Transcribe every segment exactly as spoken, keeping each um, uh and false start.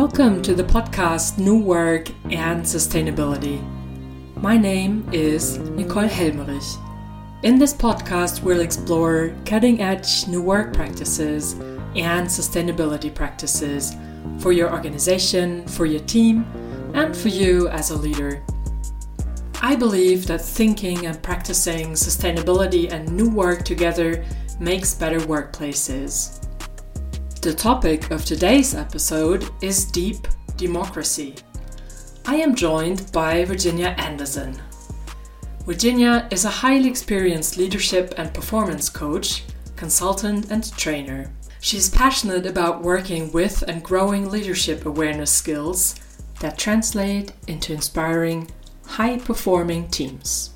Welcome to the podcast New Work and Sustainability. My name is Nicole Helmerich. In this podcast, we'll explore cutting-edge new work practices and sustainability practices for your organization, for your team, and for you as a leader. I believe that thinking and practicing sustainability and new work together makes better workplaces. The topic of today's episode is deep democracy. I am joined by Virginia Anderson. Virginia is a highly experienced leadership and performance coach, consultant, and trainer. She's passionate about working with and growing leadership awareness skills that translate into inspiring, high-performing teams.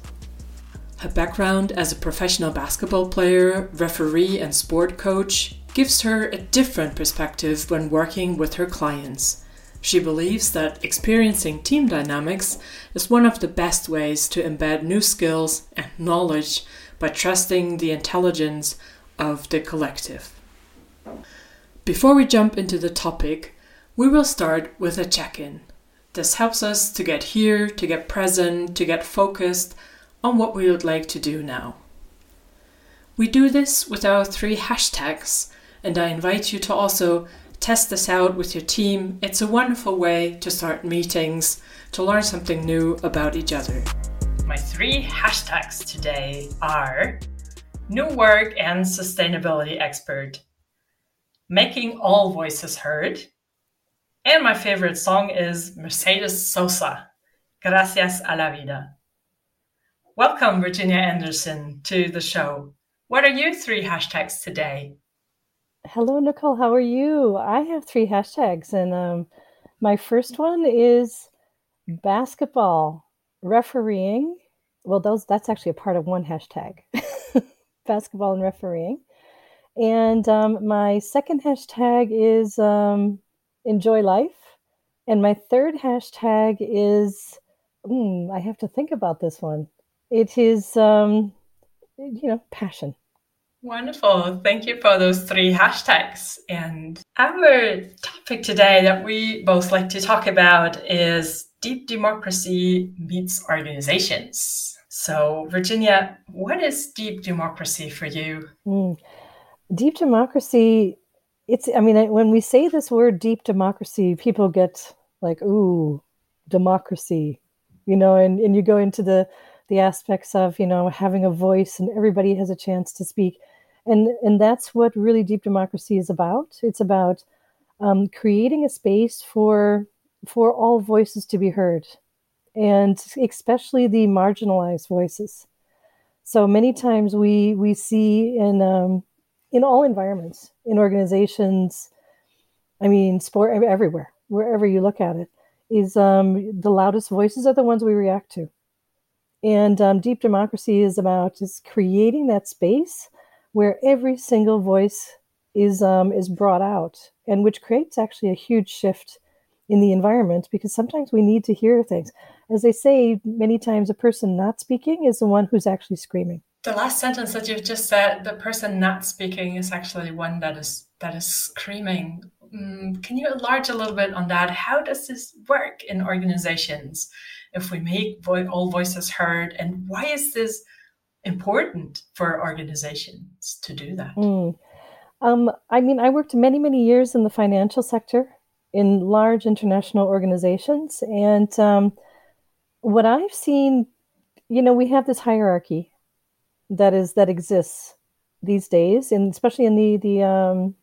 Her background as a professional basketball player, referee, and sport coach gives her a different perspective when working with her clients. She believes that experiencing team dynamics is one of the best ways to embed new skills and knowledge by trusting the intelligence of the collective. Before we jump into the topic, we will start with a check-in. This helps us to get here, to get present, to get focused on what we would like to do now. We do this with our three hashtags, and I invite you to also test this out with your team. It's a wonderful way to start meetings, to learn something new about each other. My three hashtags today are new work and sustainability expert, making all voices heard, and my favorite song is Mercedes Sosa, Gracias a la Vida. Welcome, Virginia Anderson, to the show. What are your three hashtags today? Hello, Nicole. How are you? I have three hashtags, and um, my first one is basketball, refereeing. Well, those that's actually a part of one hashtag, basketball and refereeing. And um, my second hashtag is um, enjoy life. And my third hashtag is, mm, I have to think about this one. It is... Um, you know, passion. Wonderful. Thank you for those three hashtags. And our topic today that we both like to talk about is deep democracy meets organizations. So, Virginia, what is deep democracy for you? Mm. Deep democracy, it's, I mean, when we say this word deep democracy, people get like, ooh, democracy, you know, and, and you go into the the aspects of, you know, having a voice and everybody has a chance to speak. And and that's what really deep democracy is about. It's about um, creating a space for for all voices to be heard, and especially the marginalized voices. So many times we we see in um, in all environments, in organizations, I mean, sport, everywhere, wherever you look at it, is um, the loudest voices are the ones we react to. And um, deep democracy is about just creating that space where every single voice is um, is brought out, and which creates actually a huge shift in the environment, because sometimes we need to hear things. As they say, many times a person not speaking is the one who's actually screaming. The last sentence that you've just said, the person not speaking is actually one that is that is screaming. Mm, can you enlarge a little bit on that? How does this work in organizations? If we make vo- all voices heard, and why is this important for organizations to do that? Mm. Um, I mean, I worked many, many years in the financial sector in large international organizations. And um, what I've seen, you know, we have this hierarchy that is that exists these days, and especially in the, the um,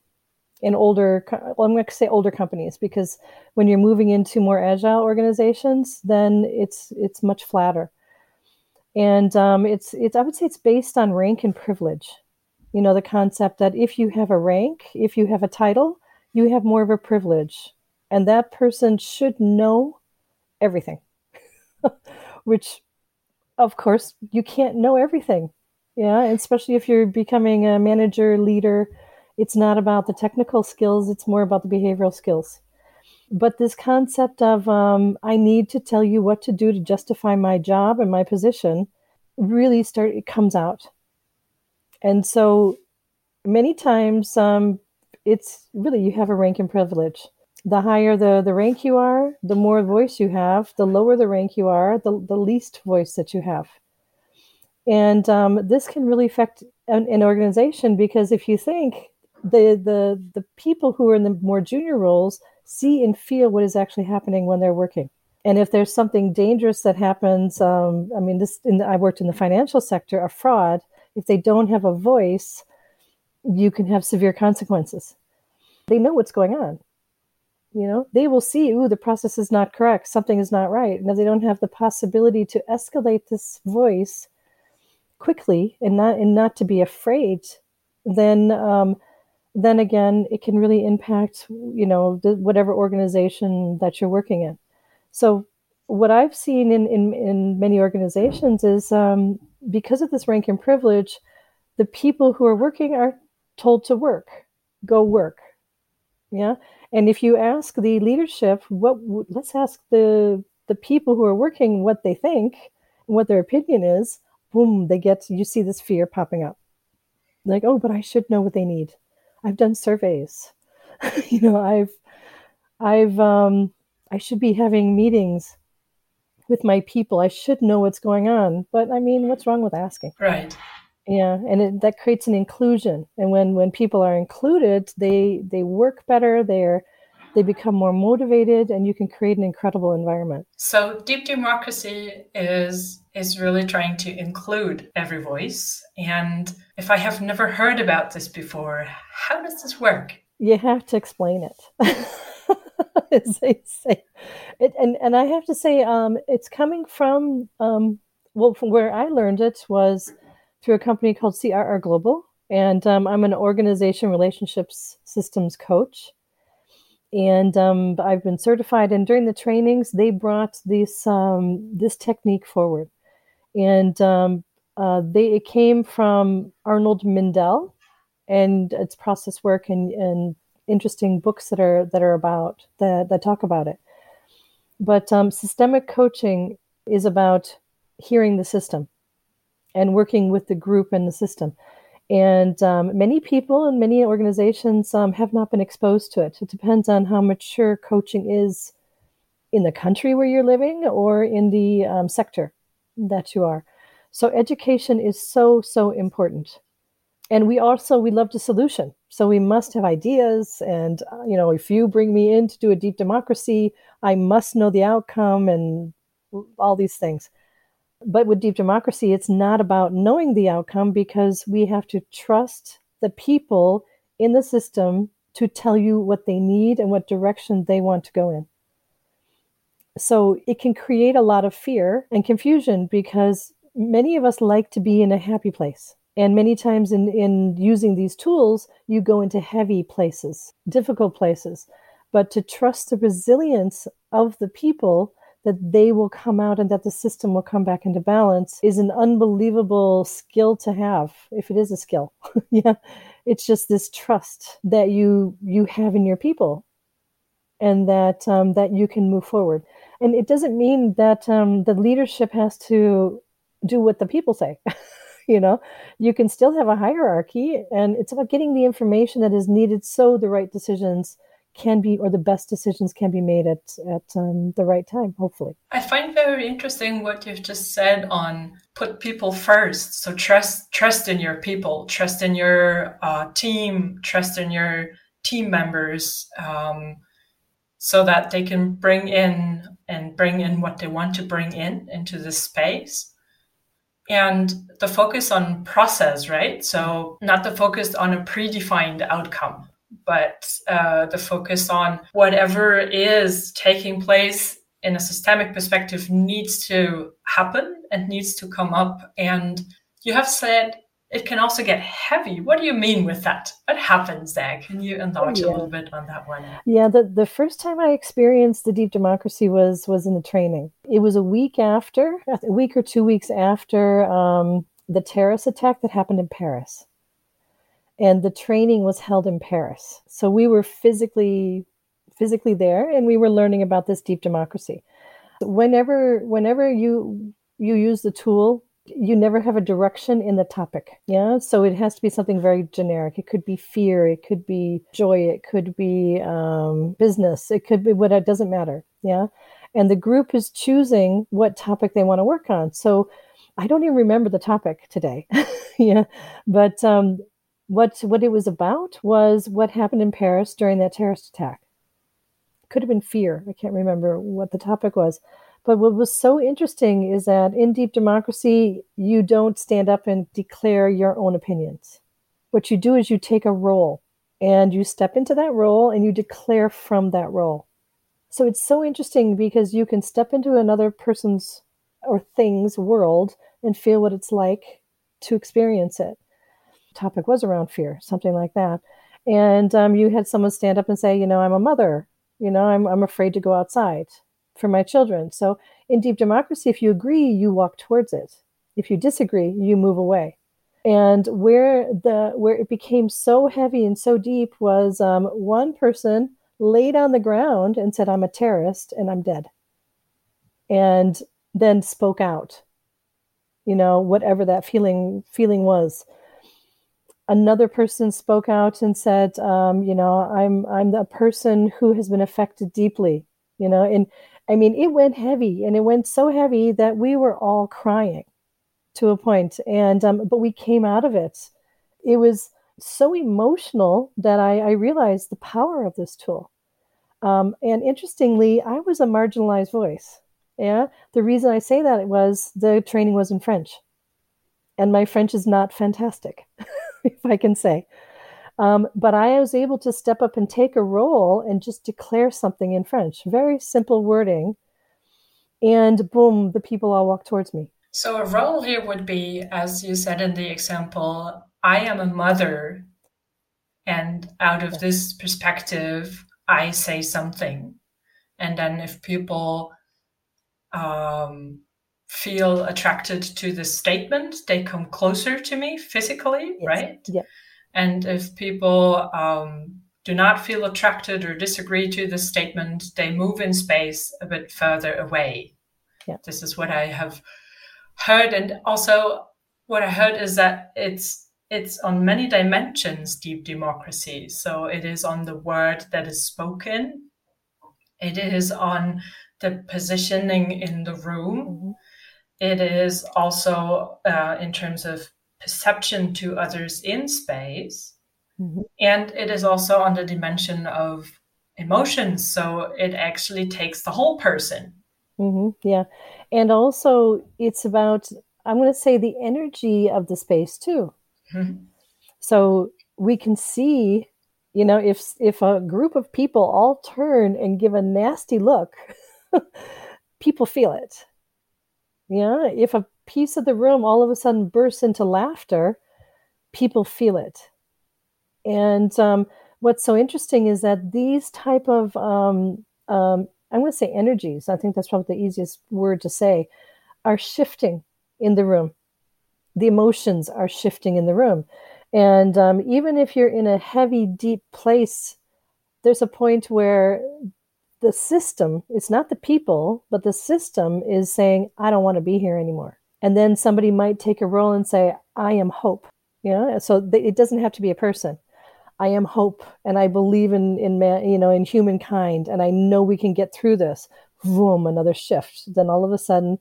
in older, well, I'm going to say older companies, because when you're moving into more agile organizations, then it's it's much flatter. And um, it's it's I would say it's based on rank and privilege. You know, the concept that if you have a rank, if you have a title, you have more of a privilege. And that person should know everything, which, of course, you can't know everything. Yeah, and especially if you're becoming a manager, leader. It's not about the technical skills. It's more about the behavioral skills. But this concept of um, I need to tell you what to do to justify my job and my position really start. It comes out. And so many times um, it's really you have a rank and privilege. the higher the, the rank you are, the more voice you have. The lower the rank you are, the, the least voice that you have. And um, this can really affect an, an organization, because if you think the, the the people who are in the more junior roles see and feel what is actually happening when they're working. And if there's something dangerous that happens, um, I mean, this in the, I worked in the financial sector, a fraud, if they don't have a voice, you can have severe consequences. They know what's going on. You know, they will see, ooh, the process is not correct. Something is not right. And if they don't have the possibility to escalate this voice quickly and not and not to be afraid, then um, then again, it can really impact, you know, the, whatever organization that you're working in. So what I've seen in, in, in many organizations is um, because of this rank and privilege, the people who are working are told to work, go work. Yeah. And if you ask the leadership, what let's ask the the people who are working what they think, what their opinion is, boom, they get, you see this fear popping up. Like, oh, but I should know what they need. I've done surveys. you know, I've, I've, um, I should be having meetings with my people. I should know what's going on. But I mean, what's wrong with asking? Right. Yeah, and it, that creates an inclusion. And when, when people are included, they they work better, they're they become more motivated, and you can create an incredible environment. So deep democracy is is really trying to include every voice. And if I have never heard about this before, how does this work? You have to explain it. As they say. It, and, and I have to say, um, it's coming from, um, well, from where I learned it was through a company called C R R Global. And um, I'm an organization relationships systems coach. And um, I've been certified. And during the trainings, they brought this um, this technique forward. And um, uh, they it came from Arnold Mindell and its process work and, and interesting books that are that are about that, that talk about it. But um, systemic coaching is about hearing the system and working with the group and the system. And um, many people and many organizations um, have not been exposed to it. It depends on how mature coaching is in the country where you're living or in the um, sector that you are. So education is so, so important. And we also, we love the solution. So we must have ideas. And, uh, you know, if you bring me in to do a deep democracy, I must know the outcome and all these things. But with deep democracy, it's not about knowing the outcome, because we have to trust the people in the system to tell you what they need and what direction they want to go in. So it can create a lot of fear and confusion, because many of us like to be in a happy place. And many times in, in using these tools, you go into heavy places, difficult places. But to trust the resilience of the people, that they will come out and that the system will come back into balance, is an unbelievable skill to have, if it is a skill. Yeah, it's just this trust that you you have in your people, and that um, that you can move forward. And it doesn't mean that um, the leadership has to do what the people say. You know, you can still have a hierarchy, and it's about getting the information that is needed so the right decisions can be, or the best decisions can be made at, at um, the right time, hopefully. I find very interesting what you've just said on put people first. So trust, trust in your people, trust in your uh, team, trust in your team members, um, so that they can bring in and bring in what they want to bring in into this space. And the focus on process, right? So not the focus on a predefined outcome, but uh, the focus on whatever is taking place in a systemic perspective needs to happen and needs to come up. And you have said it can also get heavy. What do you mean with that? What happens there? Can you enlarge oh, yeah. a little bit on that one? Yeah, the, the first time I experienced the deep democracy was was in the training. It was a week after, a week or two weeks after um, the terrorist attack that happened in Paris. And the training was held in Paris. So we were physically physically there, and we were learning about this deep democracy. Whenever whenever you you use the tool, you never have a direction in the topic. Yeah. So it has to be something very generic. It could be fear. It could be joy. It could be um, business. It could be what, it doesn't matter. Yeah. And the group is choosing what topic they want to work on. So I don't even remember the topic today. Yeah. But um, what, what it was about was what happened in Paris during that terrorist attack. Could have been fear. I can't remember what the topic was. But what was so interesting is that in Deep Democracy, you don't stand up and declare your own opinions. What you do is you take a role and you step into that role and you declare from that role. So it's so interesting because you can step into another person's or thing's world and feel what it's like to experience it. The topic was around fear, something like that. And um, you had someone stand up and say, you know, I'm a mother, you know, I'm I'm afraid to go outside for my children. So in Deep Democracy, if you agree, you walk towards it. If you disagree, you move away. And where the where it became so heavy and so deep was um, one person laid on the ground and said, I'm a terrorist and I'm dead. And then spoke out, you know, whatever that feeling feeling was. Another person spoke out and said, um, you know, I'm I'm the person who has been affected deeply. You know, and I mean, it went heavy, and it went so heavy that we were all crying to a point. And, um, but we came out of it. It was so emotional that I, I realized the power of this tool. Um, and interestingly, I was a marginalized voice. Yeah. The reason I say that was the training was in French, and my French is not fantastic, if I can say. Um, but I was able to step up and take a role and just declare something in French. Very simple wording. And boom, the people all walk towards me. So a role here would be, as you said in the example, I am a mother. And out of yeah. this perspective, I say something. And then if people um, feel attracted to the statement, they come closer to me physically, yes. right? Yeah. And if people um, do not feel attracted or disagree to the statement, they move in space a bit further away. Yeah. This is what I have heard. And also what I heard is that it's it's on many dimensions, Deep Democracy. So it is on the word that is spoken. It is on the positioning in the room. Mm-hmm. It is also uh, in terms of perception to others in space. Mm-hmm. And it is also on the dimension of emotions. So it actually takes the whole person. Mm-hmm. Yeah. And also it's about, I'm going to say, the energy of the space too. Mm-hmm. So we can see, you know, if, if a group of people all turn and give a nasty look, people feel it. Yeah. If a piece of the room all of a sudden bursts into laughter, people feel it. And um, what's so interesting is that these type of, um, um, I'm going to say energies, I think that's probably the easiest word to say, are shifting in the room. The emotions are shifting in the room. And um, even if you're in a heavy, deep place, there's a point where the system, it's not the people, but the system is saying, I don't want to be here anymore. And then somebody might take a role and say, I am hope. You know, so th- it doesn't have to be a person. I am hope. And I believe in, in man, you know, in humankind. And I know we can get through this. Boom, another shift. Then all of a sudden,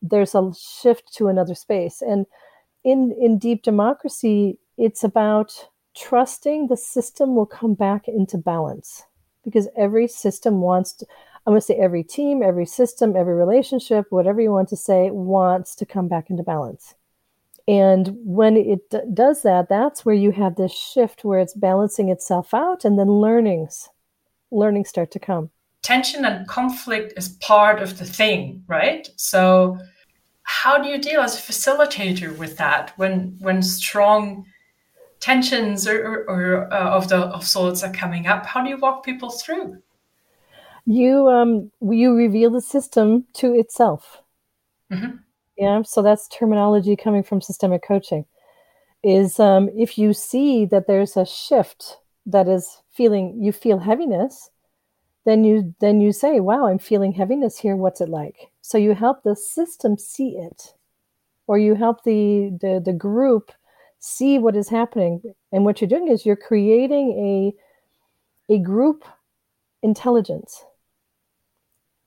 there's a shift to another space. And in, in Deep Democracy, it's about trusting the system will come back into balance. Because every system wants to, I'm going to say every team, every system, every relationship, whatever you want to say, wants to come back into balance. And when it d- does that, that's where you have this shift where it's balancing itself out, and then learnings, learnings start to come. Tension and conflict is part of the thing, right? So how do you deal as a facilitator with that when when strong tensions or, or uh, of the of sorts are coming up? How do you walk people through? You um you reveal the system to itself. Mm-hmm. Yeah, so that's terminology coming from systemic coaching. Is um if you see that there's a shift that is feeling, you feel heaviness, then you then you say, wow, I'm feeling heaviness here. What's it like? So you help the system see it. or you help the, the, the group see what is happening. And what you're doing is you're creating a, a group intelligence.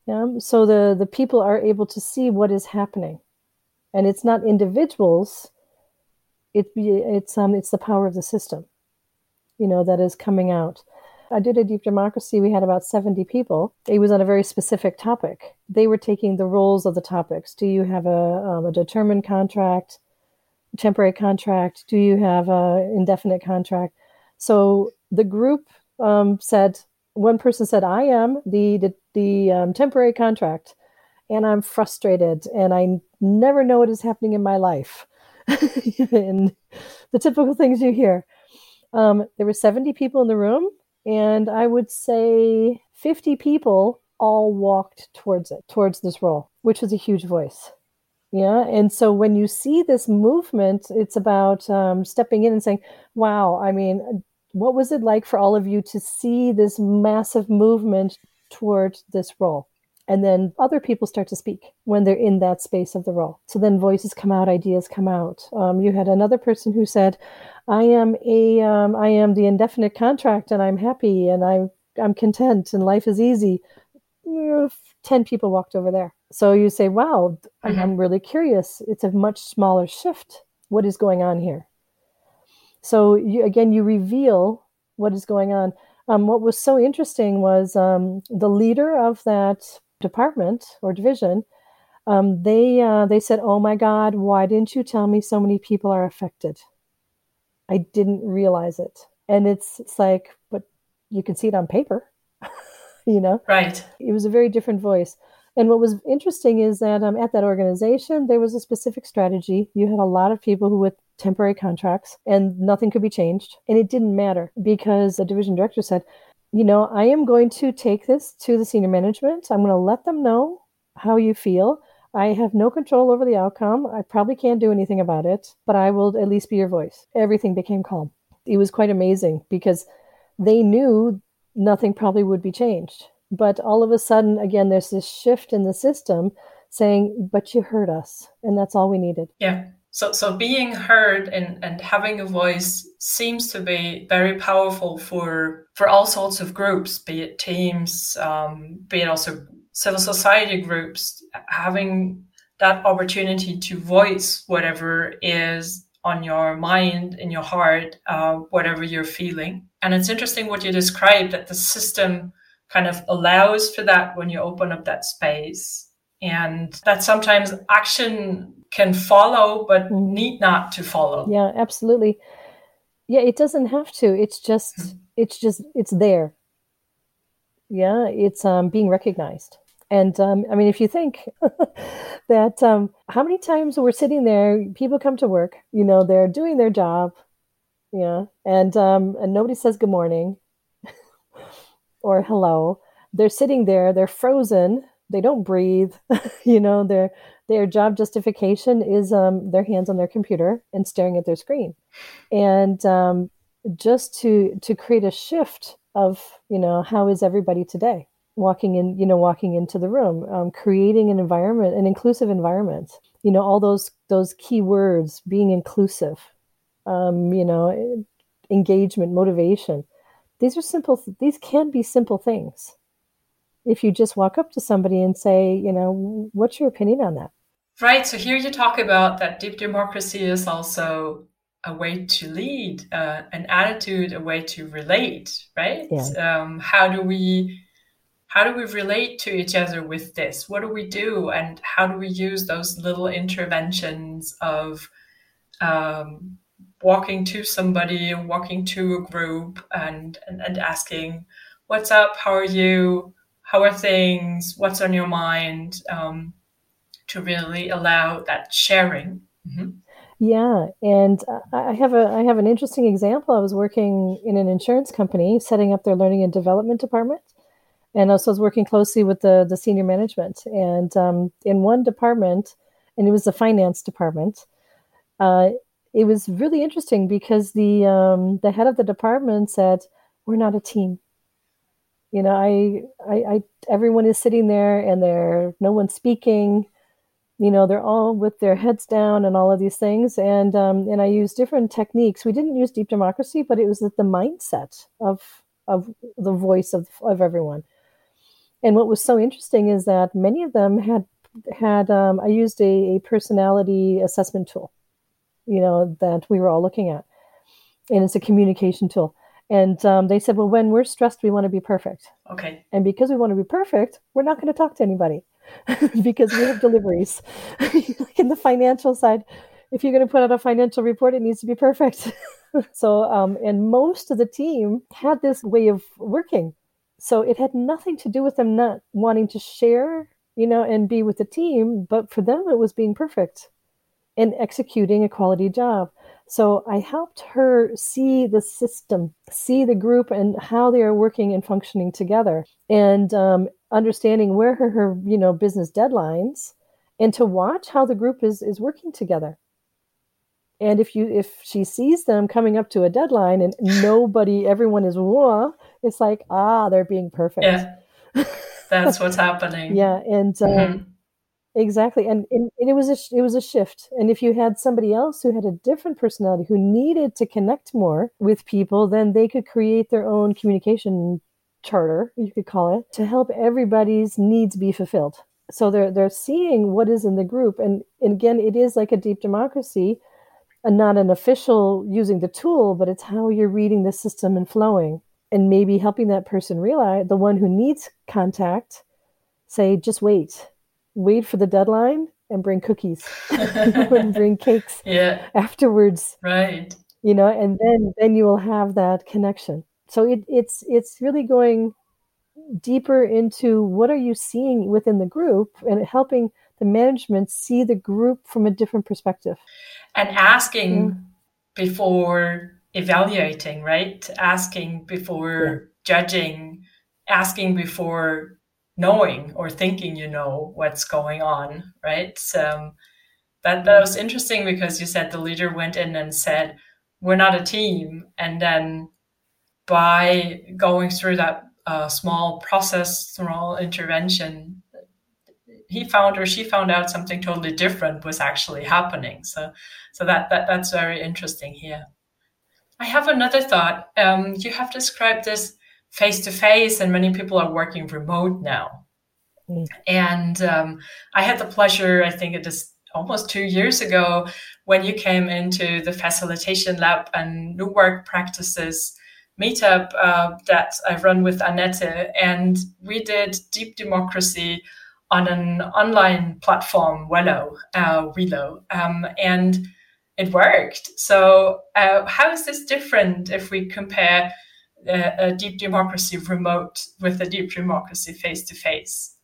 Yeah? So the, the people are able to see what is happening. And it's not individuals. It, it's, um, it's the power of the system, you know, that is coming out. I did a Deep Democracy. We had about seventy people. It was on a very specific topic. They were taking the roles of the topics. Do you have a, um, a determined contract, temporary contract? Do you have an indefinite contract? So the group um, said, one person said, I am the, the, the um, temporary contract, and I'm frustrated, and I never know what is happening in my life. And the typical things you hear. Um, there were seventy people in the room, and I would say fifty people all walked towards it, towards this role, which was a huge voice. Yeah. And so when you see this movement, it's about um, stepping in and saying, wow, I mean, what was it like for all of you to see this massive movement towards this role? And then other people start to speak when they're in that space of the role. So then voices come out, ideas come out. Um, you had another person who said, I am a, um, I am the indefinite contract, and I'm happy, and I'm, I'm content, and life is easy. ten people walked over there. So you say, wow, mm-hmm. I'm really curious. It's a much smaller shift. What is going on here? So you, again, you reveal what is going on. Um, what was so interesting was um, the leader of that department or division, um, they uh, they said, oh my God, why didn't you tell me so many people are affected? I didn't realize it. And it's, it's like, but you can see it on paper, you know? Right. It was a very different voice. And what was interesting is that um, at that organization, there was a specific strategy. You had a lot of people who with temporary contracts, and nothing could be changed. And it didn't matter, because the division director said, you know, I am going to take this to the senior management. I'm going to let them know how you feel. I have no control over the outcome. I probably can't do anything about it, but I will at least be your voice. Everything became calm. It was quite amazing, because they knew nothing probably would be changed. But all of a sudden, again, there's this shift in the system saying, but you heard us, and that's all we needed. Yeah. So so being heard and, and having a voice seems to be very powerful for for all sorts of groups, be it teams, um, be it also civil society groups, having that opportunity to voice whatever is on your mind, in your heart, uh, whatever you're feeling. And it's interesting what you described, that the system kind of allows for that when you open up that space. And that sometimes action can follow, but need not to follow. Yeah, absolutely. Yeah, it doesn't have to. It's just, mm-hmm. it's just, it's there. Yeah, it's um, being recognized. And um, I mean, if you think that um, how many times we're sitting there, people come to work, you know, they're doing their job, yeah, and um, and nobody says good morning or hello. They're sitting there, they're frozen. They don't breathe, you know, their their job justification is um, their hands on their computer and staring at their screen. And um, just to to create a shift of, you know, how is everybody today? Walking in, you know, walking into the room, um, creating an environment, an inclusive environment, you know, all those those key words, being inclusive, um, you know, engagement, motivation. These are simple. These can be simple things. If you just walk up to somebody and say, you know, what's your opinion on that? Right. So here you talk about that deep democracy is also a way to lead, uh, an attitude, a way to relate, right? Yeah. Um, how do we, how do we relate to each other with this? What do we do? And how do we use those little interventions of um, walking to somebody, walking to a group and, and, and asking, what's up? How are you? How are things? What's on your mind? Um, to really allow that sharing. Mm-hmm. Yeah, and I have a I have an interesting example. I was working in an insurance company, setting up their learning and development department, and also was working closely with the the senior management. And um, in one department, and it was the finance department. Uh, it was really interesting because the um, the head of the department said, "We're not a team." You know, I, I, I, everyone is sitting there and they're, no one's speaking, you know, they're all with their heads down and all of these things. And um, and I used different techniques. We didn't use deep democracy, but it was the mindset of of the voice of of everyone. And what was so interesting is that many of them had had um, I used a, a personality assessment tool, you know, that we were all looking at. And it's a communication tool. And um, they said, well, when we're stressed, we want to be perfect. Okay. And because we want to be perfect, we're not going to talk to anybody because we have deliveries. Like in the financial side, if you're going to put out a financial report, it needs to be perfect. So, um, and most of the team had this way of working. So it had nothing to do with them not wanting to share, you know, and be with the team. But for them, it was being perfect and executing a quality job. So I helped her see the system, see the group and how they are working and functioning together, and um, understanding where her, her, you know, business deadlines, and to watch how the group is is working together. And if you if she sees them coming up to a deadline and nobody, everyone is, whoa, it's like, ah, they're being perfect. Yeah, that's what's happening. Yeah, and um, mm-hmm. exactly, and, and it was a it was a shift. And if you had somebody else who had a different personality who needed to connect more with people, then they could create their own communication charter, you could call it, to help everybody's needs be fulfilled. So they're they're seeing what is in the group, and, and again, it is like a deep democracy. And not an official using the tool, but it's how you're reading the system and flowing, and maybe helping that person realize, the one who needs contact, say, just wait, wait for the deadline and bring cookies and bring cakes yeah. afterwards. Right. You know, and then, then you will have that connection. So it, it's, it's really going deeper into what are you seeing within the group and helping the management see the group from a different perspective. And asking mm. before evaluating, right? Asking before yeah. judging, asking before knowing or thinking you know what's going on, right? So that, that was interesting because you said the leader went in and said, we're not a team. And then by going through that uh, small process, small intervention, he found or she found out something totally different was actually happening. So so that, that that's very interesting here. I have another thought. Um, you have described this face-to-face, and many people are working remote now. Mm. And um, I had the pleasure, I think it is almost two years ago, when you came into the facilitation lab and new work practices meetup uh, that I run with Annette. And we did deep democracy on an online platform, Willow, uh, Willow, um, and it worked. So uh, how is this different if we compare uh, a deep democracy remote with a deep democracy face-to-face?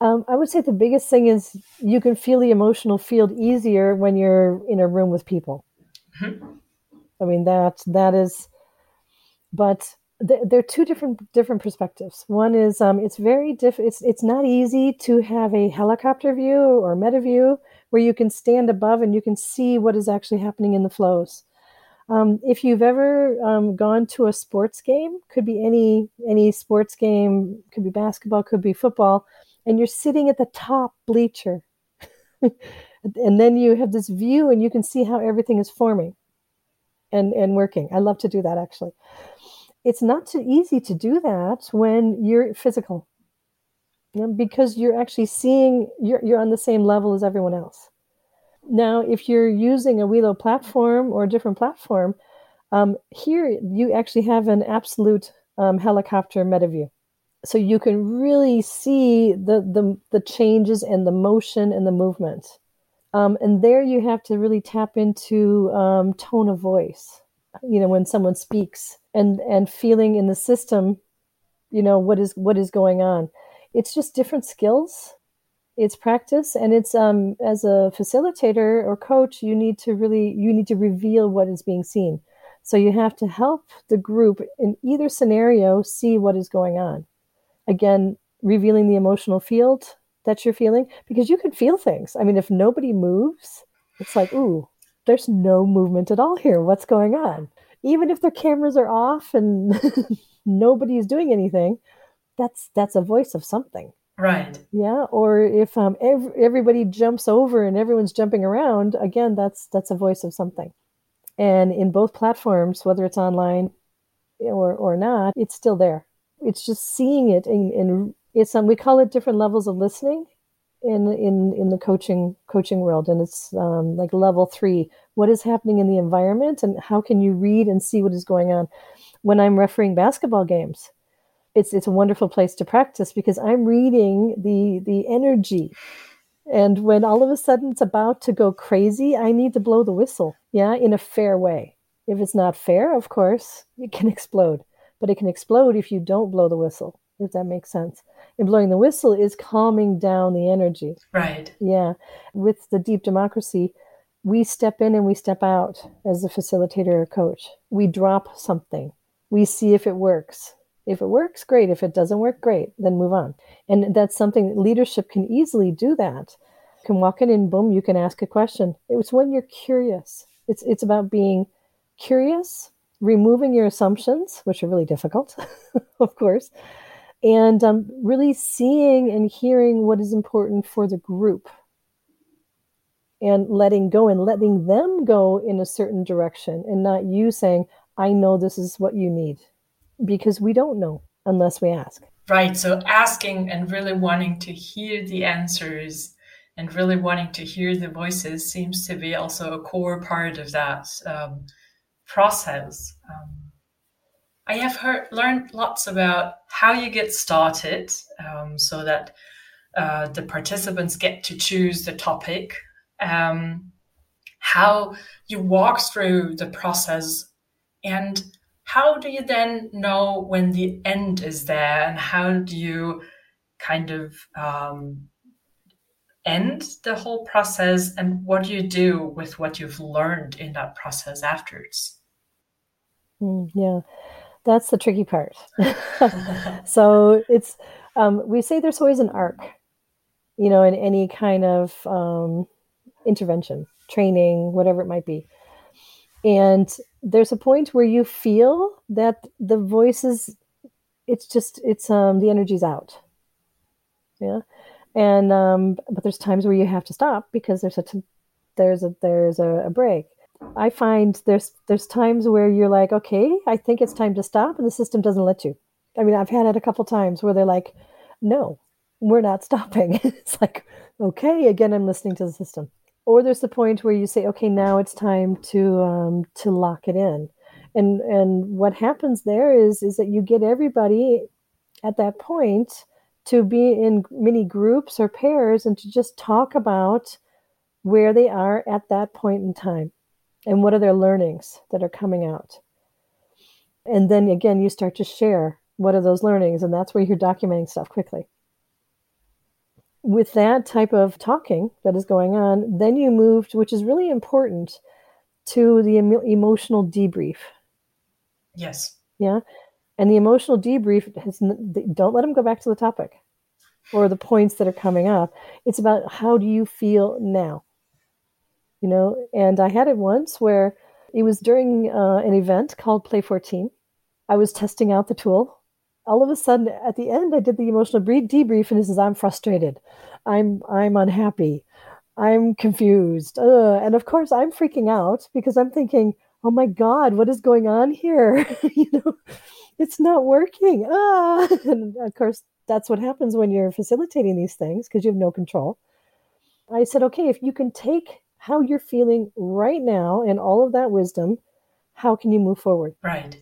Um, I would say the biggest thing is you can feel the emotional field easier when you're in a room with people. Mm-hmm. I mean, that that is, but there are two different different perspectives. One is um, it's very diff. It's it's not easy to have a helicopter view or meta view where you can stand above and you can see what is actually happening in the flows. Um, if you've ever um, gone to a sports game, could be any any sports game, could be basketball, could be football, and you're sitting at the top bleacher, and then you have this view and you can see how everything is forming, and and working. I love to do that actually. It's not too easy to do that when you're physical, you know, because you're actually seeing, you're, you're on the same level as everyone else. Now, if you're using a Willow platform or a different platform, um, here you actually have an absolute um, helicopter meta view. So you can really see the, the, the changes and the motion and the movement. Um, and there you have to really tap into um, tone of voice, you know, when someone speaks. And and feeling in the system, you know, what is what is going on. It's just different skills, it's practice, and it's um as a facilitator or coach, you need to really you need to reveal what is being seen. So you have to help the group in either scenario see what is going on. Again, revealing the emotional field that you're feeling, because you can feel things. I mean, if nobody moves, it's like, ooh, there's no movement at all here. What's going on? Even if their cameras are off and nobody's doing anything, that's that's a voice of something. Right. Yeah. Or if um, ev- everybody jumps over and everyone's jumping around, again, that's that's a voice of something. And in both platforms, whether it's online or, or not, it's still there. It's just seeing it. And in, in, it's um, we call it different levels of listening in in, in the coaching coaching world. And it's um, like level three. What is happening in the environment and how can you read and see what is going on? When I'm refereeing basketball games, it's it's a wonderful place to practice because I'm reading the the energy. And when all of a sudden it's about to go crazy, I need to blow the whistle, yeah, in a fair way. If it's not fair, of course, it can explode. But it can explode if you don't blow the whistle, if that makes sense. And blowing the whistle is calming down the energy. Right. Yeah. With the deep democracy, we step in and we step out as a facilitator or coach. We drop something. We see if it works. If it works, great. If it doesn't work, great. Then move on. And that's something leadership can easily do that. You can walk in and boom, you can ask a question. It's when you're curious. It's it's about being curious, removing your assumptions, which are really difficult, of course, and um, really seeing and hearing what is important for the group and letting go and letting them go in a certain direction and not you saying, I know this is what you need. Because we don't know unless we ask. Right. So asking and really wanting to hear the answers and really wanting to hear the voices seems to be also a core part of that um, process. Um, I have heard, learned lots about how you get started um, so that uh, the participants get to choose the topic, um, how you walk through the process, and how do you then know when the end is there, and how do you kind of um, end the whole process, and what do you do with what you've learned in that process afterwards? Mm, yeah, that's the tricky part. So it's, um, we say there's always an arc, you know, in any kind of um, intervention, training, whatever it might be. And there's a point where you feel that the voices, it's just, it's, um, the energy's out. Yeah. And, um, but there's times where you have to stop because there's a, t- there's a, there's a, a break. I find there's, there's times where you're like, okay, I think it's time to stop. And the system doesn't let you. I mean, I've had it a couple times where they're like, no, we're not stopping. It's like, okay, again, I'm listening to the system. Or there's the point where you say, okay, now it's time to um, to lock it in. And and what happens there is is that you get everybody at that point to be in mini groups or pairs and to just talk about where they are at that point in time and what are their learnings that are coming out. And then again, you start to share what are those learnings, and that's where you're documenting stuff quickly. With that type of talking that is going on, then you moved, which is really important, to the em- emotional debrief. Yes. Yeah. And the emotional debrief, has n- don't let them go back to the topic or the points that are coming up. It's about how do you feel now? You know, and I had it once where it was during uh, an event called Play fourteen. I was testing out the tool. All of a sudden, at the end, I did the emotional debrief, and this is, I'm frustrated. I'm I'm unhappy. I'm confused. Uh, and of course, I'm freaking out because I'm thinking, oh my God, what is going on here? You know, it's not working. Ah. And of course, that's what happens when you're facilitating these things because you have no control. I said, okay, if you can take how you're feeling right now and all of that wisdom, how can you move forward? Right.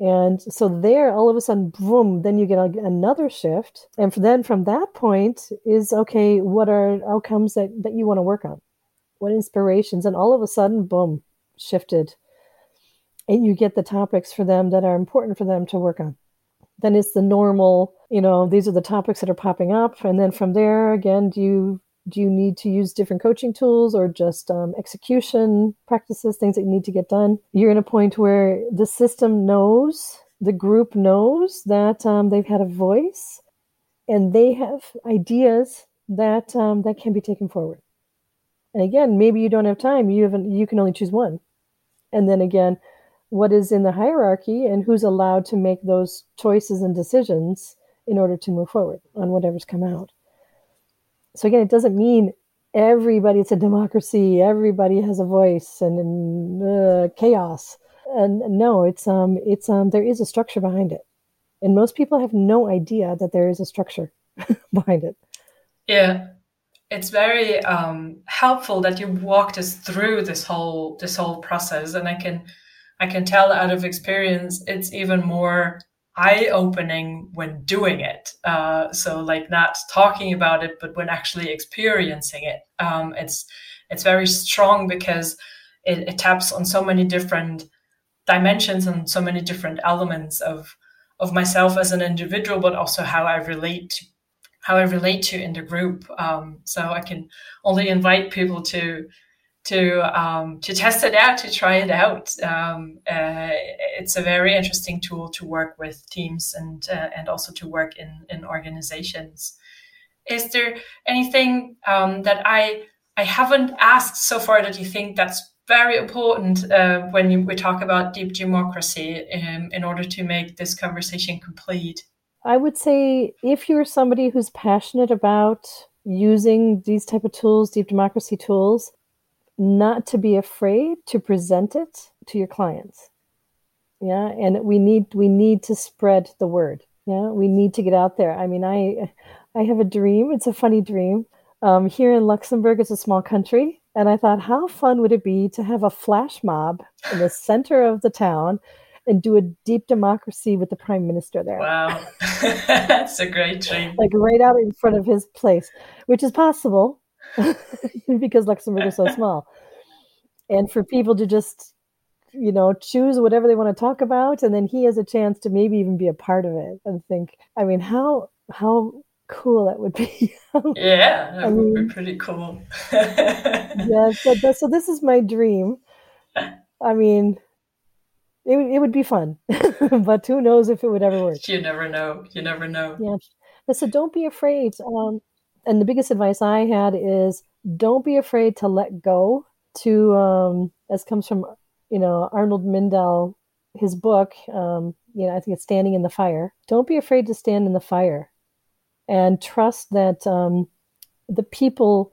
And so there, all of a sudden, boom, then you get another shift. And then from that point is, okay, what are outcomes that, that you want to work on? What inspirations? And all of a sudden, boom, shifted. And you get the topics for them that are important for them to work on. Then it's the normal, you know, these are the topics that are popping up. And then from there, again, do you, do you need to use different coaching tools or just um, execution practices, things that you need to get done? You're in a point where the system knows, the group knows that um, they've had a voice and they have ideas that um, that can be taken forward. And again, maybe you don't have time. You haven't, you can only choose one. And then again, what is in the hierarchy and who's allowed to make those choices and decisions in order to move forward on whatever's come out. So again, it doesn't mean everybody, it's a democracy, everybody has a voice and, and uh, chaos. And no, it's um, it's um, there is a structure behind it. And most people have no idea that there is a structure behind it. Yeah. It's very um, helpful that you walked us through this whole this whole process, and I can I can tell out of experience it's even more eye-opening when doing it. Uh, so like not talking about it, but when actually experiencing it, um, it's it's very strong because it, it taps on so many different dimensions and so many different elements of of myself as an individual, but also how I relate to. How I relate to in the group, um, so I can only invite people to to um, to test it out, to try it out. Um, uh, it's a very interesting tool to work with teams and uh, and also to work in in organizations. Is there anything um, that I I haven't asked so far that you think that's very important uh, when you, we talk about deep democracy in, in order to make this conversation complete? I would say if you're somebody who's passionate about using these type of tools, deep democracy tools, not to be afraid to present it to your clients. Yeah. And we need, we need to spread the word. Yeah. We need to get out there. I mean, I, I have a dream. It's a funny dream. Um, here in Luxembourg, it's a small country. And I thought, how fun would it be to have a flash mob in the center of the town and do a deep democracy with the prime minister there. Wow, that's a great dream. Like right out in front of his place, which is possible because Luxembourg is so small. And for people to just, you know, choose whatever they want to talk about, and then he has a chance to maybe even be a part of it. And think, I mean, how how cool that would be. Yeah, that I would mean, be pretty cool. Yeah, so, so this is my dream. I mean. It it would be fun, but who knows if it would ever work? You never know. You never know. Yeah. So don't be afraid. Um, and the biggest advice I had is don't be afraid to let go. To um, as comes from you know Arnold Mindell, his book. Um, you know I think it's Standing in the Fire. Don't be afraid to stand in the fire, and trust that um, the people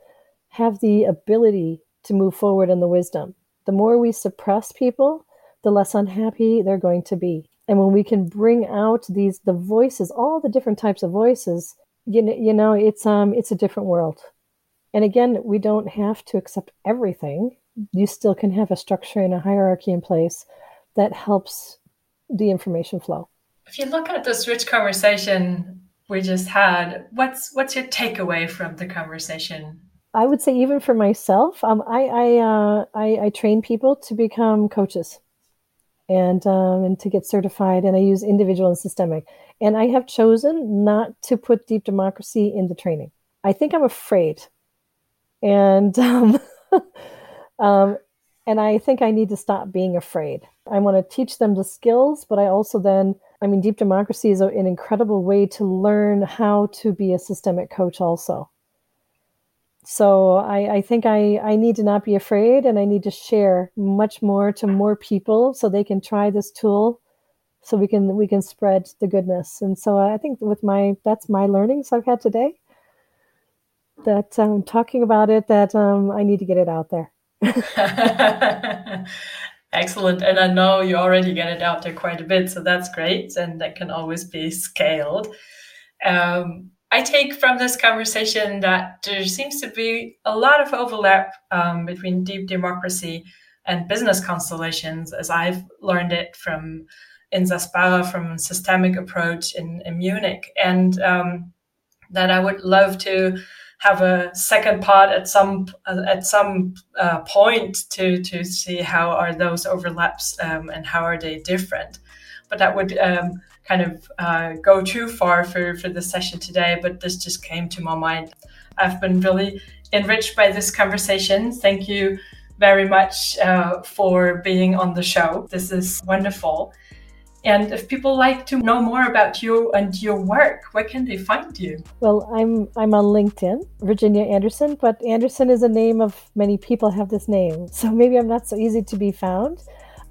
have the ability to move forward in the wisdom. The more we suppress people, the less unhappy they're going to be. And when we can bring out these, the voices, all the different types of voices, you know, you know, it's um, it's a different world. And again, we don't have to accept everything. You still can have a structure and a hierarchy in place that helps the information flow. If you look at this rich conversation we just had, what's what's your takeaway from the conversation? I would say even for myself, um, I I, uh, I I train people to become coaches. And um, and to get certified, and I use individual and systemic. And I have chosen not to put deep democracy in the training. I think I'm afraid, and um, um, and I think I need to stop being afraid. I want to teach them the skills, but I also then, I mean, deep democracy is an incredible way to learn how to be a systemic coach also. So I, I think I, I need to not be afraid, and I need to share much more to more people so they can try this tool, so we can we can spread the goodness. And so I think with my that's my learnings I've had today. That um, talking about it, that um, I need to get it out there. Excellent, and I know you already get it out there quite a bit, so that's great, and that can always be scaled. Um, I take from this conversation that there seems to be a lot of overlap um, between deep democracy and business constellations, as I've learned it from in Zaspara, from systemic approach in, in Munich, and um, that I would love to have a second part at some uh, at some uh, point to to see how are those overlaps um, and how are they different. But that would um, kind of uh, go too far for, for the session today, but this just came to my mind. I've been really enriched by this conversation. Thank you very much uh, for being on the show. This is wonderful. And if people like to know more about you and your work, where can they find you? Well, I'm I'm on LinkedIn, Virginia Anderson, but Anderson is a name of many people have this name. So maybe I'm not so easy to be found.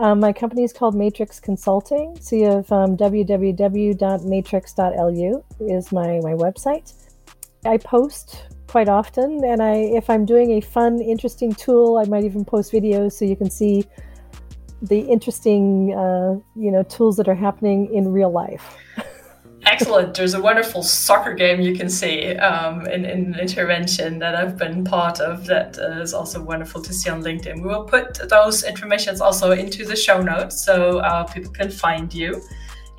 Um, my company is called Matrix Consulting. So you have um, w w w dot matrix dot l u is my, my website. I post quite often, and I if I'm doing a fun, interesting tool, I might even post videos so you can see the interesting uh, you know, tools that are happening in real life. Excellent. There's a wonderful soccer game you can see um, in, in intervention that I've been part of that uh, is also wonderful to see on LinkedIn. We will put those informations also into the show notes so uh, people can find you.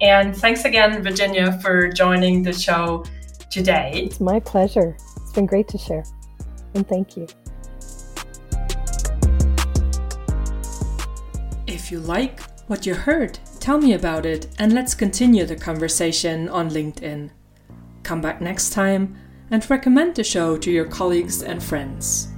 And thanks again, Virginia, for joining the show today. It's my pleasure. It's been great to share. And thank you. If you like what you heard, tell me about it, and let's continue the conversation on LinkedIn. Come back next time and recommend the show to your colleagues and friends.